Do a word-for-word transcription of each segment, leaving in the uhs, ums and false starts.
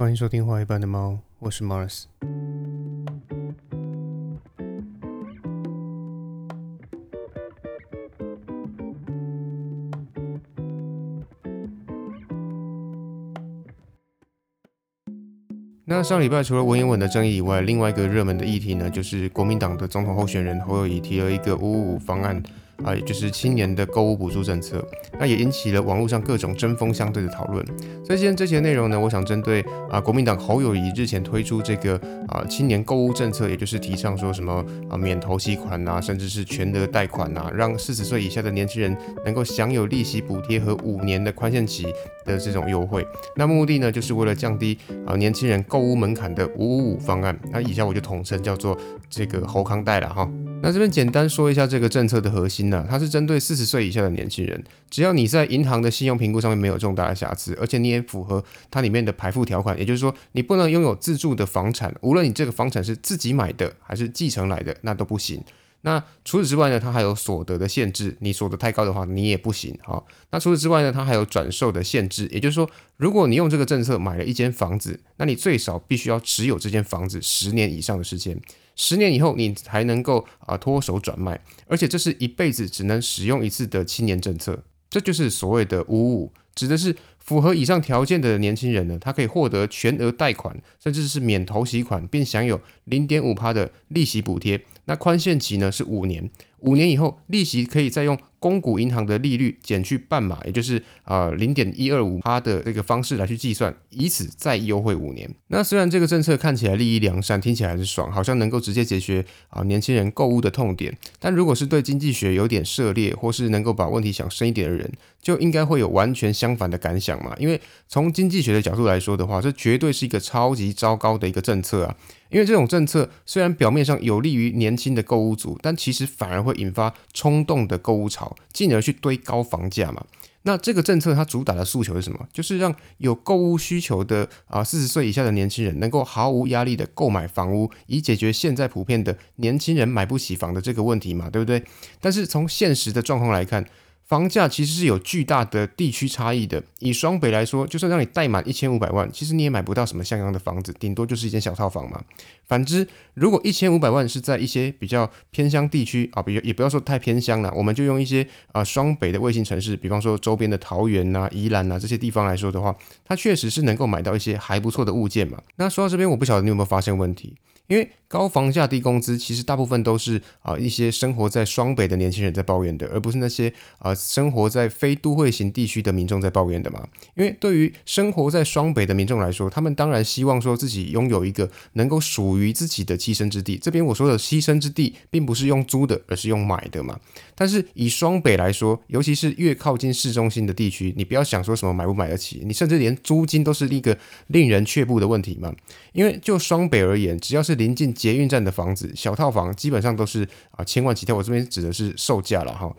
欢迎收听《画一半的猫》，我是 Mars。 那上礼拜除了文言文的争议以外，另外一个热门的议题呢，就是国民党的总统候选人侯友宜提了一个五五五方案啊，也就是青年的购物补助政策，那也引起了网络上各种针锋相对的讨论。所以今天这期的内容呢，我想针对啊国民党侯友宜日前推出这个啊青年购物政策，也就是提倡说什么啊免头期款啊，甚至是全额贷款啊，让四十岁以下的年轻人能够享有利息补贴和五年的宽限期的这种优惠。那目的呢，就是为了降低啊年轻人购物门槛的五五五方案。那以下我就统称叫做这个侯康贷啦哈。那这边简单说一下这个政策的核心啊，它是针对四十岁以下的年轻人，只要你在银行的信用评估上面没有重大的瑕疵，而且你也符合它里面的排富条款，也就是说你不能拥有自住的房产，无论你这个房产是自己买的还是继承来的，那都不行。那除此之外呢，它还有所得的限制，你所得太高的话你也不行、哦、那除此之外呢，它还有转售的限制，也就是说如果你用这个政策买了一间房子，那你最少必须要持有这间房子十年以上的时间，十年以后你才能够啊脱手转卖，而且这是一辈子只能使用一次的青年政策，这就是所谓的五五五，指的是符合以上条件的年轻人呢，他可以获得全额贷款，甚至是免头期款，并享有 百分之零点五 的利息补贴。那宽限期呢是五年，五年以后利息可以再用公股银行的利率减去半码，也就是呃 百分之零点一二五 的这个方式来去计算，以此再优惠五年。那虽然这个政策看起来利益良善，听起来是爽，好像能够直接解决、呃、年轻人购物的痛点，但如果是对经济学有点涉猎，或是能够把问题想深一点的人，就应该会有完全相反的感想嘛。因为从经济学的角度来说的话，这绝对是一个超级糟糕的一个政策啊。因为这种政策虽然表面上有利于年轻的购物族，但其实反而会引发冲动的购物潮，进而去推高房价嘛。那这个政策它主打的诉求是什么？就是让有购物需求的啊四十岁以下的年轻人能够毫无压力的购买房屋，以解决现在普遍的年轻人买不起房的这个问题嘛，对不对？但是从现实的状况来看，房价其实是有巨大的地区差异的。以双北来说，就算让你贷满一千五百万，其实你也买不到什么像样的房子，顶多就是一间小套房嘛。反之，如果一千五百万是在一些比较偏乡地区啊，也不要说太偏乡啦，我们就用一些啊双北的卫星城市，比方说周边的桃园啊、宜兰啊这些地方来说的话，它确实是能够买到一些还不错的物件嘛。那说到这边，我不晓得你有没有发现问题，因为高房价低工资，其实大部分都是啊一些生活在双北的年轻人在抱怨的，而不是那些啊生活在非都会型地区的民众在抱怨的嘛。因为对于生活在双北的民众来说，他们当然希望说自己拥有一个能够属于自己的栖身之地。这边我说的栖身之地，并不是用租的，而是用买的嘛。但是以双北来说，尤其是越靠近市中心的地区，你不要想说什么买不买得起，你甚至连租金都是一个令人却步的问题嘛。因为就双北而言，只要是临近捷运站的房子，小套房基本上都是啊千万起跳，我这边指的是售价啦哈。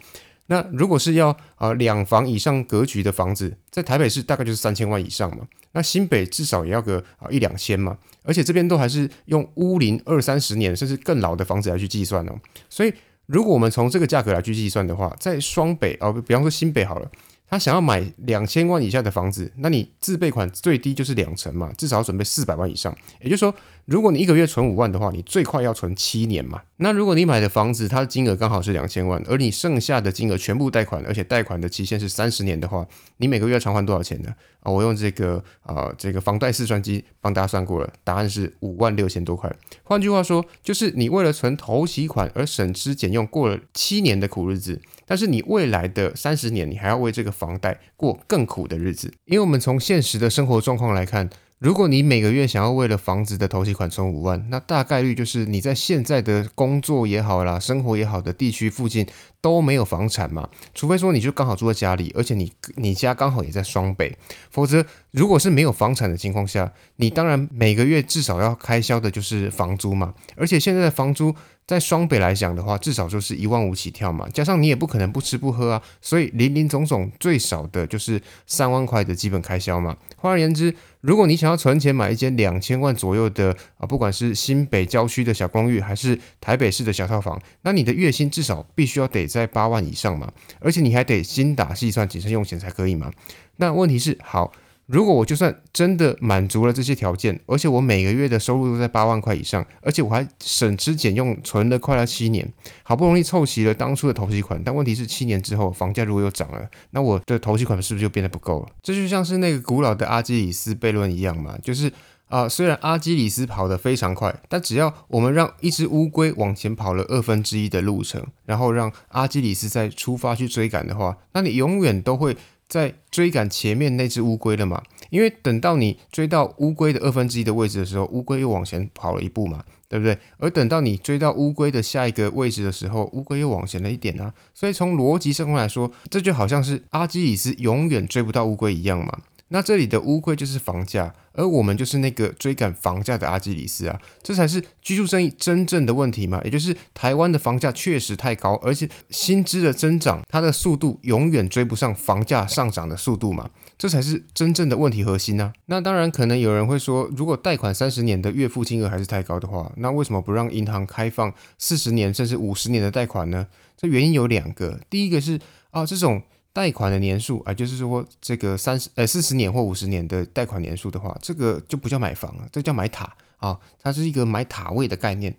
那如果是要呃两房以上格局的房子，在台北市大概就是三千万以上嘛，那新北至少也要个啊一两千嘛，而且这边都还是用屋龄二三十年甚至更老的房子来去计算哦。所以如果我们从这个价格来去计算的话，在双北啊、呃，比方说新北好了，他想要买两千万以下的房子，那你自备款最低就是两成嘛，至少要准备四百万以上。也就是说，如果你一个月存五万的话，你最快要存七年嘛。那如果你买的房子它的金额刚好是两千万，而你剩下的金额全部贷款，而且贷款的期限是三十年的话，你每个月要偿还多少钱呢？啊，我用这个啊、呃、这个房贷计算机帮大家算过了，答案是五万六千多块。换句话说，就是你为了存头期款而省吃俭用过了七年的苦日子，但是你未来的三十年，你还要为这个房贷过更苦的日子。因为我们从现实的生活状况来看，如果你每个月想要为了房子的头期款存五万，那大概率就是你在现在的工作也好啦，生活也好的地区附近都没有房产嘛，除非说你就刚好住在家里，而且你你家刚好也在双北，否则如果是没有房产的情况下，你当然每个月至少要开销的就是房租嘛，而且现在的房租在双北来讲的话，至少就是一万五起跳嘛，加上你也不可能不吃不喝啊，所以林林总总最少的就是三万块的基本开销嘛。换而言之，如果你想要存钱买一间两千万左右的啊，不管是新北郊区的小公寓，还是台北市的小套房，那你的月薪至少必须要得在八万以上嘛，而且你还得精打细算、谨慎用钱才可以嘛。那问题是，好。如果我就算真的满足了这些条件，而且我每个月的收入都在八万块以上，而且我还省吃俭用存了快要七年，好不容易凑齐了当初的头期款，但问题是七年之后房价如果又涨了，那我的头期款是不是就变得不够了？这就像是那个古老的阿基里斯悖论一样嘛，就是啊、呃，虽然阿基里斯跑得非常快，但只要我们让一只乌龟往前跑了二分之一的路程，然后让阿基里斯再出发去追赶的话，那你永远都会在追赶前面那只乌龟了嘛，因为等到你追到乌龟的二分之一的位置的时候，乌龟又往前跑了一步嘛，对不对？而等到你追到乌龟的下一个位置的时候，乌龟又往前了一点啊。所以从逻辑上来说，这就好像是阿基里斯永远追不到乌龟一样嘛。那这里的乌龟就是房价，而我们就是那个追赶房价的阿基里斯啊，这才是居住正义真正的问题嘛，也就是台湾的房价确实太高，而且薪资的增长它的速度永远追不上房价上涨的速度嘛，这才是真正的问题核心啊。那当然可能有人会说，如果贷款三十年的月付金额还是太高的话，那为什么不让银行开放四十年甚至五十年的贷款呢？这原因有两个，第一个是啊，这种贷款的年数啊，就是说这个三十呃四十年或五十年的贷款年数的话，这个就不叫买房了，这叫买塔啊，它是一个买塔位的概念。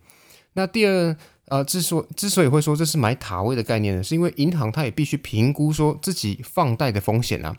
那第二呃，之所之所以会说这是买塔位的概念呢，是因为银行它也必须评估说自己放贷的风险啊。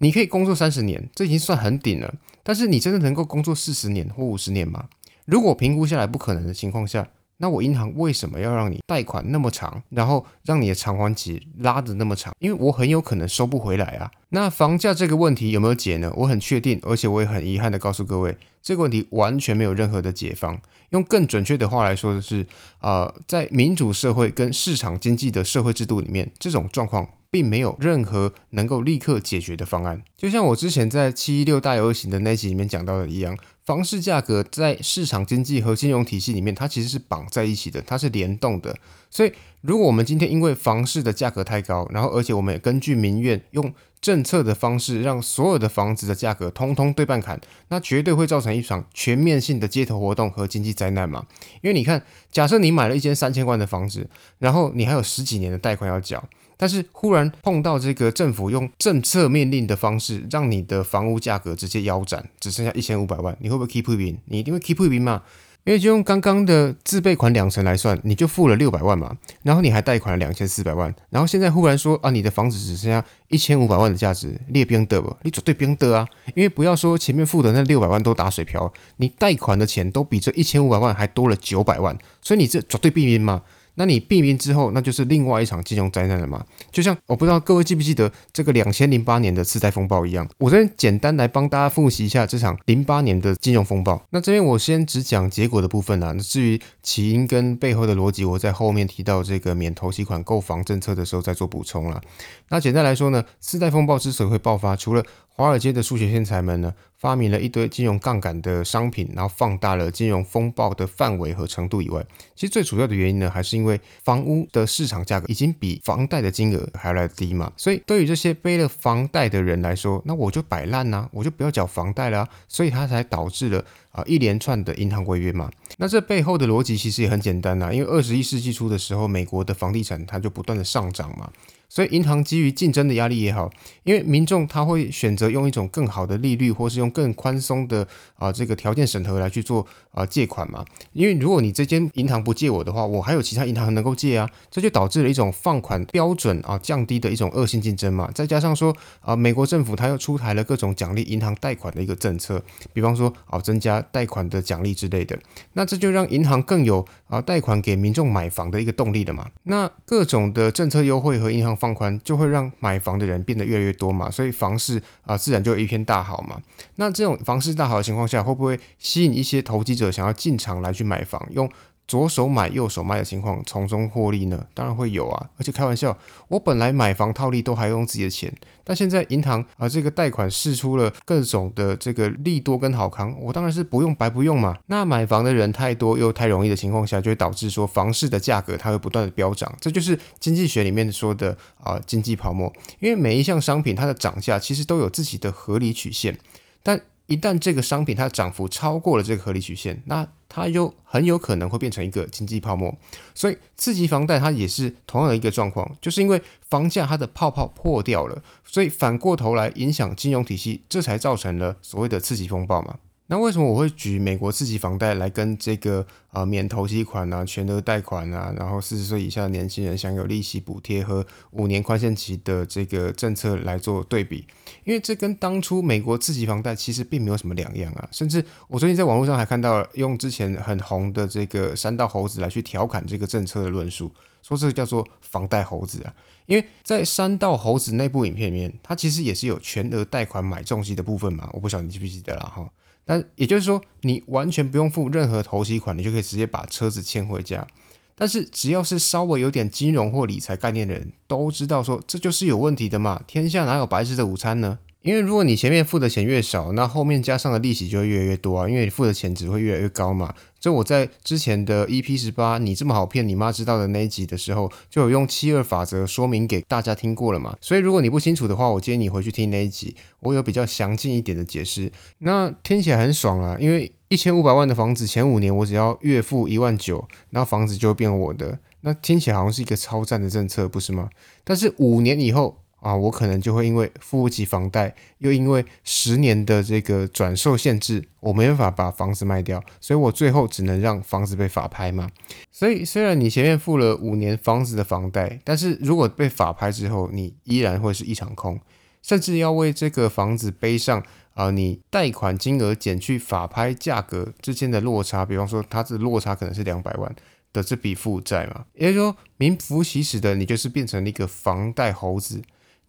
你可以工作三十年，这已经算很顶了，但是你真的能够工作四十年或五十年吗？如果评估下来不可能的情况下，那我银行为什么要让你贷款那么长，然后让你的偿还期拉得那么长？因为我很有可能收不回来啊。那房价这个问题有没有解呢？我很确定，而且我也很遗憾的告诉各位，这个问题完全没有任何的解方。用更准确的话来说的是，呃，在民主社会跟市场经济的社会制度里面，这种状况并没有任何能够立刻解决的方案。就像我之前在七一六大游行的那集里面讲到的一样，房市价格在市场经济和金融体系里面，它其实是绑在一起的，它是联动的。所以如果我们今天因为房市的价格太高，然后而且我们也根据民怨用政策的方式让所有的房子的价格通通对半砍，那绝对会造成一场全面性的街头活动和经济灾难嘛。因为你看，假设你买了一间三千万的房子，然后你还有十几年的贷款要缴，但是忽然碰到这个政府用政策命令的方式让你的房屋价格直接腰斩，只剩下一千五百万，你会不会 keep 平？你一定会 keep 平嘛，因为就用刚刚的自备款两成来算，你就付了六百万嘛，然后你还贷款了两千四百万，然后现在忽然说啊，你的房子只剩下一千五百万的价值，你不用得吧，你绝对不用得啊，因为不要说前面付的那六百万都打水漂，你贷款的钱都比这一千五百万还多了九百万，所以你这绝对避免嘛。那你避免之后，那就是另外一场金融灾难了嘛。就像我不知道各位记不记得这个二零零八年的次贷风暴一样，我这边简单来帮大家复习一下这场零八年的金融风暴。那这边我先只讲结果的部分啦，至于起因跟背后的逻辑，我在后面提到这个免头期款购房政策的时候再做补充啦。那简单来说呢，次贷风暴之所以会爆发，除了华尔街的数学天才们呢发明了一堆金融杠杆的商品，然后放大了金融风暴的范围和程度以外，其实最主要的原因呢，还是因为房屋的市场价格已经比房贷的金额还要来得低嘛。所以对于这些背了房贷的人来说，那我就摆烂啊，我就不要缴房贷啦、啊、所以它才导致了啊一连串的银行违约嘛。那这背后的逻辑其实也很简单啦、啊、因为二十一世纪初的时候，美国的房地产它就不断的上涨嘛，所以银行基于竞争的压力也好，因为民众他会选择用一种更好的利率，或是用更宽松的啊、呃、这个条件审核来去做啊、呃、借款嘛。因为如果你这间银行不借我的话，我还有其他银行能够借啊，这就导致了一种放款标准啊、呃、降低的一种恶性竞争嘛。再加上说啊、呃、美国政府他又出台了各种奖励银行贷款的一个政策，比方说啊、呃、增加贷款的奖励之类的，那这就让银行更有啊、呃、贷款给民众买房的一个动力了嘛。那各种的政策优惠和银行放宽就会让买房的人变得越来越多嘛，所以房市、呃、自然就一片大好嘛。那这种房市大好的情况下，会不会吸引一些投机者想要进场来去买房，用左手买右手卖的情况从中获利呢？当然会有啊，而且开玩笑，我本来买房套利都还用自己的钱，但现在银行啊、呃、这个贷款释出了各种的这个利多跟好康，我当然是不用白不用嘛。那买房的人太多又太容易的情况下，就会导致说房市的价格它会不断的飙涨，这就是经济学里面说的啊、呃、经济泡沫。因为每一项商品它的涨价其实都有自己的合理曲线，但一旦这个商品它的涨幅超过了这个合理曲线，那它就很有可能会变成一个经济泡沫。所以刺激房贷它也是同样的一个状况，就是因为房价它的泡泡破掉了，所以反过头来影响金融体系，这才造成了所谓的刺激风暴嘛。那为什么我会举美国刺激房贷来跟这个呃免头期款啊、全额贷款啊，然后四十岁以下的年轻人享有利息补贴和五年宽限期的这个政策来做对比？因为这跟当初美国刺激房贷其实并没有什么两样啊，甚至我最近在网络上还看到了用之前很红的这个山道猴子来去调侃这个政策的论述，说这个叫做房贷猴子啊。因为在山道猴子那部影片里面，它其实也是有全额贷款买重疾的部分嘛，我不晓得你记不记得啦齁。但也就是说，你完全不用付任何头期款，你就可以直接把车子牵回家。但是只要是稍微有点金融或理财概念的人都知道说，这就是有问题的嘛，天下哪有白吃的午餐呢？因为如果你前面付的钱越少，那后面加上的利息就会越来越多啊，因为你付的钱值会越来越高嘛。所以我在之前的 E P 十八 你这么好骗你妈知道的那一集的时候，就有用七二法则说明给大家听过了嘛，所以如果你不清楚的话，我建议你回去听那一集，我有比较详尽一点的解释。那听起来很爽啦，因为一千五百万的房子前五年我只要月付一万九，那房子就会变我的，那听起来好像是一个超赞的政策，不是吗？但是五年以后啊，我可能就会因为付不起房贷，又因为十年的这个转售限制，我没办法把房子卖掉，所以我最后只能让房子被法拍嘛。所以虽然你前面付了五年房子的房贷，但是如果被法拍之后，你依然会是一场空，甚至要为这个房子背上呃，你贷款金额减去法拍价格之间的落差，比方说它的落差可能是两百万的这笔负债嘛。也就是说，名副其实的你就是变成了一个房贷猴子，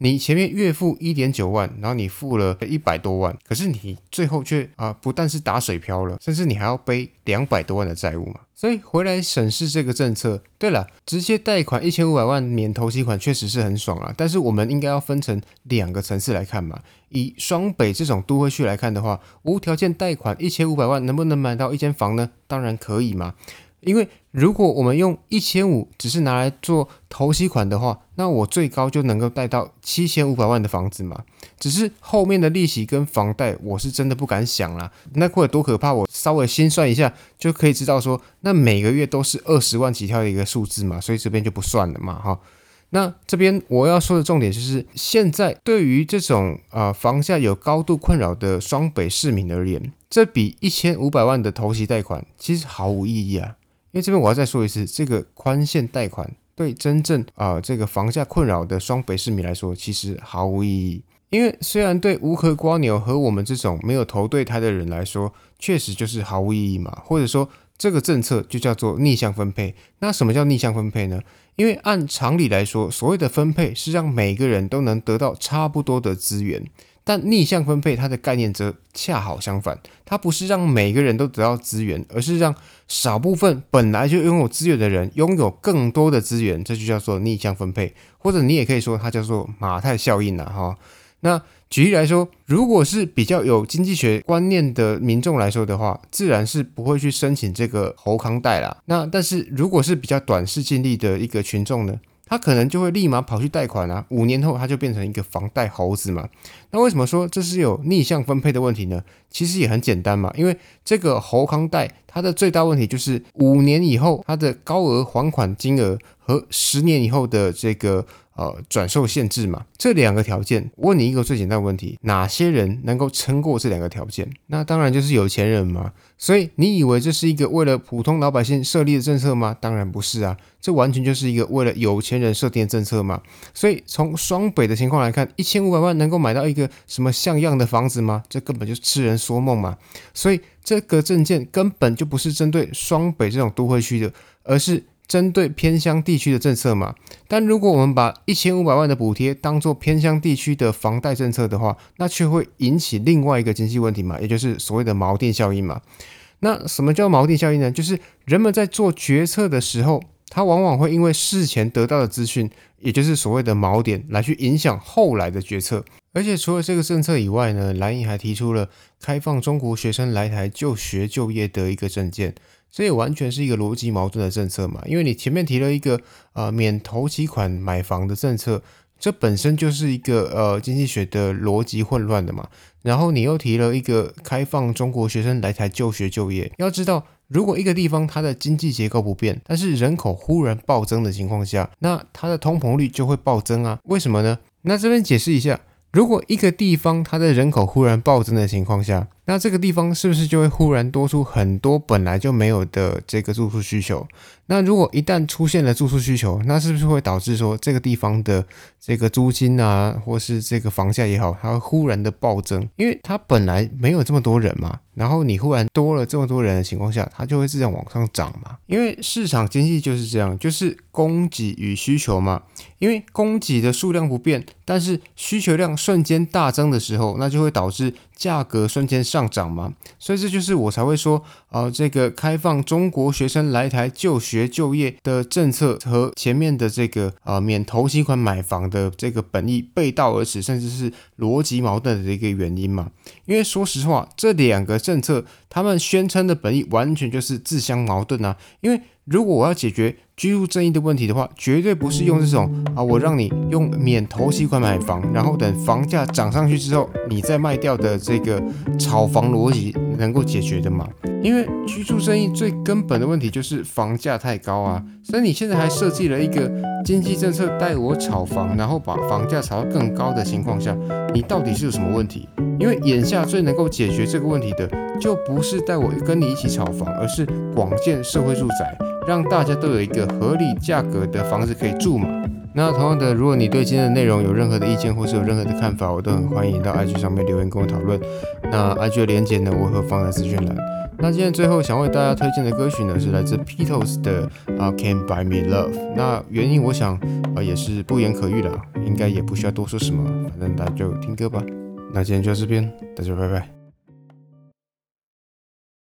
你前面月付 一点九万，然后你付了一百多万，可是你最后却啊、呃、不但是打水漂了，甚至你还要背两百多万的债务嘛。所以回来审视这个政策，对了，直接贷款一千五百万免头期款确实是很爽啦，但是我们应该要分成两个层次来看嘛。以双北这种都会区来看的话，无条件贷款一千五百万能不能买到一间房呢？当然可以嘛。因为如果我们用一千五百只是拿来做头期款的话，那我最高就能够贷到七千五百万的房子嘛。只是后面的利息跟房贷我是真的不敢想啦，那会有多可怕，我稍微心算一下就可以知道说，那每个月都是二十万起跳的一个数字嘛，所以这边就不算了嘛哈。那这边我要说的重点就是，现在对于这种、呃、房价有高度困扰的双北市民而言，这笔一千五百万的头期贷款其实毫无意义啊。因为这边我要再说一次，这个宽限贷款对真正、呃、这个房价困扰的双北市民来说其实毫无意义。因为虽然对无壳蝸牛和我们这种没有投对胎的人来说确实就是毫无意义嘛，或者说这个政策就叫做逆向分配。那什么叫逆向分配呢？因为按常理来说，所谓的分配是让每个人都能得到差不多的资源，但逆向分配它的概念则恰好相反，它不是让每个人都得到资源，而是让少部分本来就拥有资源的人拥有更多的资源，这就叫做逆向分配，或者你也可以说它叫做马太效应啊齁。那举例来说，如果是比较有经济学观念的民众来说的话，自然是不会去申请这个猴康贷啦。那但是如果是比较短视近利的一个群众呢，他可能就会立马跑去贷款啊，五年后他就变成一个房贷猴子嘛。那为什么说这是有逆向分配的问题呢？其实也很简单嘛，因为这个猴康贷它的最大问题就是五年以后它的高额还款金额和十年以后的这个呃转售限制嘛。这两个条件，我问你一个最简单的问题，哪些人能够撑过这两个条件？那当然就是有钱人嘛。所以你以为这是一个为了普通老百姓设立的政策吗？当然不是啊，这完全就是一个为了有钱人设定的政策嘛。所以从双北的情况来看，一千五百万能够买到一个什么像样的房子吗？这根本就是痴人说梦嘛。所以这个政见根本就不是针对双北这种都会区的，而是针对偏乡地区的政策嘛。但如果我们把一千五百万的补贴当作偏乡地区的房贷政策的话，那却会引起另外一个经济问题嘛，也就是所谓的锚定效应嘛。那什么叫锚定效应呢？就是人们在做决策的时候，他往往会因为事前得到的资讯，也就是所谓的锚点，来去影响后来的决策。而且除了这个政策以外呢，蓝营还提出了开放中国学生来台就学就业的一个政见，这也完全是一个逻辑矛盾的政策嘛。因为你前面提了一个呃免头期款买房的政策，这本身就是一个呃经济学的逻辑混乱的嘛。然后你又提了一个开放中国学生来台就学就业，要知道如果一个地方它的经济结构不变，但是人口忽然暴增的情况下，那它的通膨率就会暴增啊。为什么呢？那这边解释一下，如果一个地方它的人口忽然暴增的情况下，那这个地方是不是就会忽然多出很多本来就没有的这个住宿需求？那如果一旦出现了住宿需求，那是不是会导致说这个地方的这个租金啊，或是这个房价也好，它会忽然的暴增？因为它本来没有这么多人嘛，然后你忽然多了这么多人的情况下，它就会自然往上涨嘛。因为市场经济就是这样，就是供给与需求嘛。因为供给的数量不变，但是需求量瞬间大增的时候，那就会导致价格瞬间上涨嘛，所以这就是我才会说，呃，这个开放中国学生来台就学就业的政策和前面的这个呃免头期款买房的这个本意背道而驰，甚至是逻辑矛盾的一个原因嘛。因为说实话，这两个政策他们宣称的本意完全就是自相矛盾啊。因为如果我要解决居住正义的问题的话，绝对不是用这种啊，我让你用免头期款买房，然后等房价涨上去之后，你再卖掉的这个炒房逻辑能够解决的嘛。因为居住正义最根本的问题就是房价太高啊，所以你现在还设计了一个经济政策带我炒房，然后把房价炒到更高的情况下，你到底是有什么问题？因为眼下最能够解决这个问题的，就不是带我跟你一起炒房，而是广建社会住宅，让大家都有一个合理价格的房子可以住嘛。那同样的，如果你对今天的内容有任何的意见或是有任何的看法，我都很欢迎到 I G 上面留言跟我讨论。那 I G 的连结呢，我会放在资讯栏。那今天最后想为大家推荐的歌曲呢，是来自 Beatles 的、uh, Can't Buy Me Love。 那原因我想、呃、也是不言可喻啦，应该也不需要多说什么，反正大家就听歌吧。那今天就到这边，大家拜拜。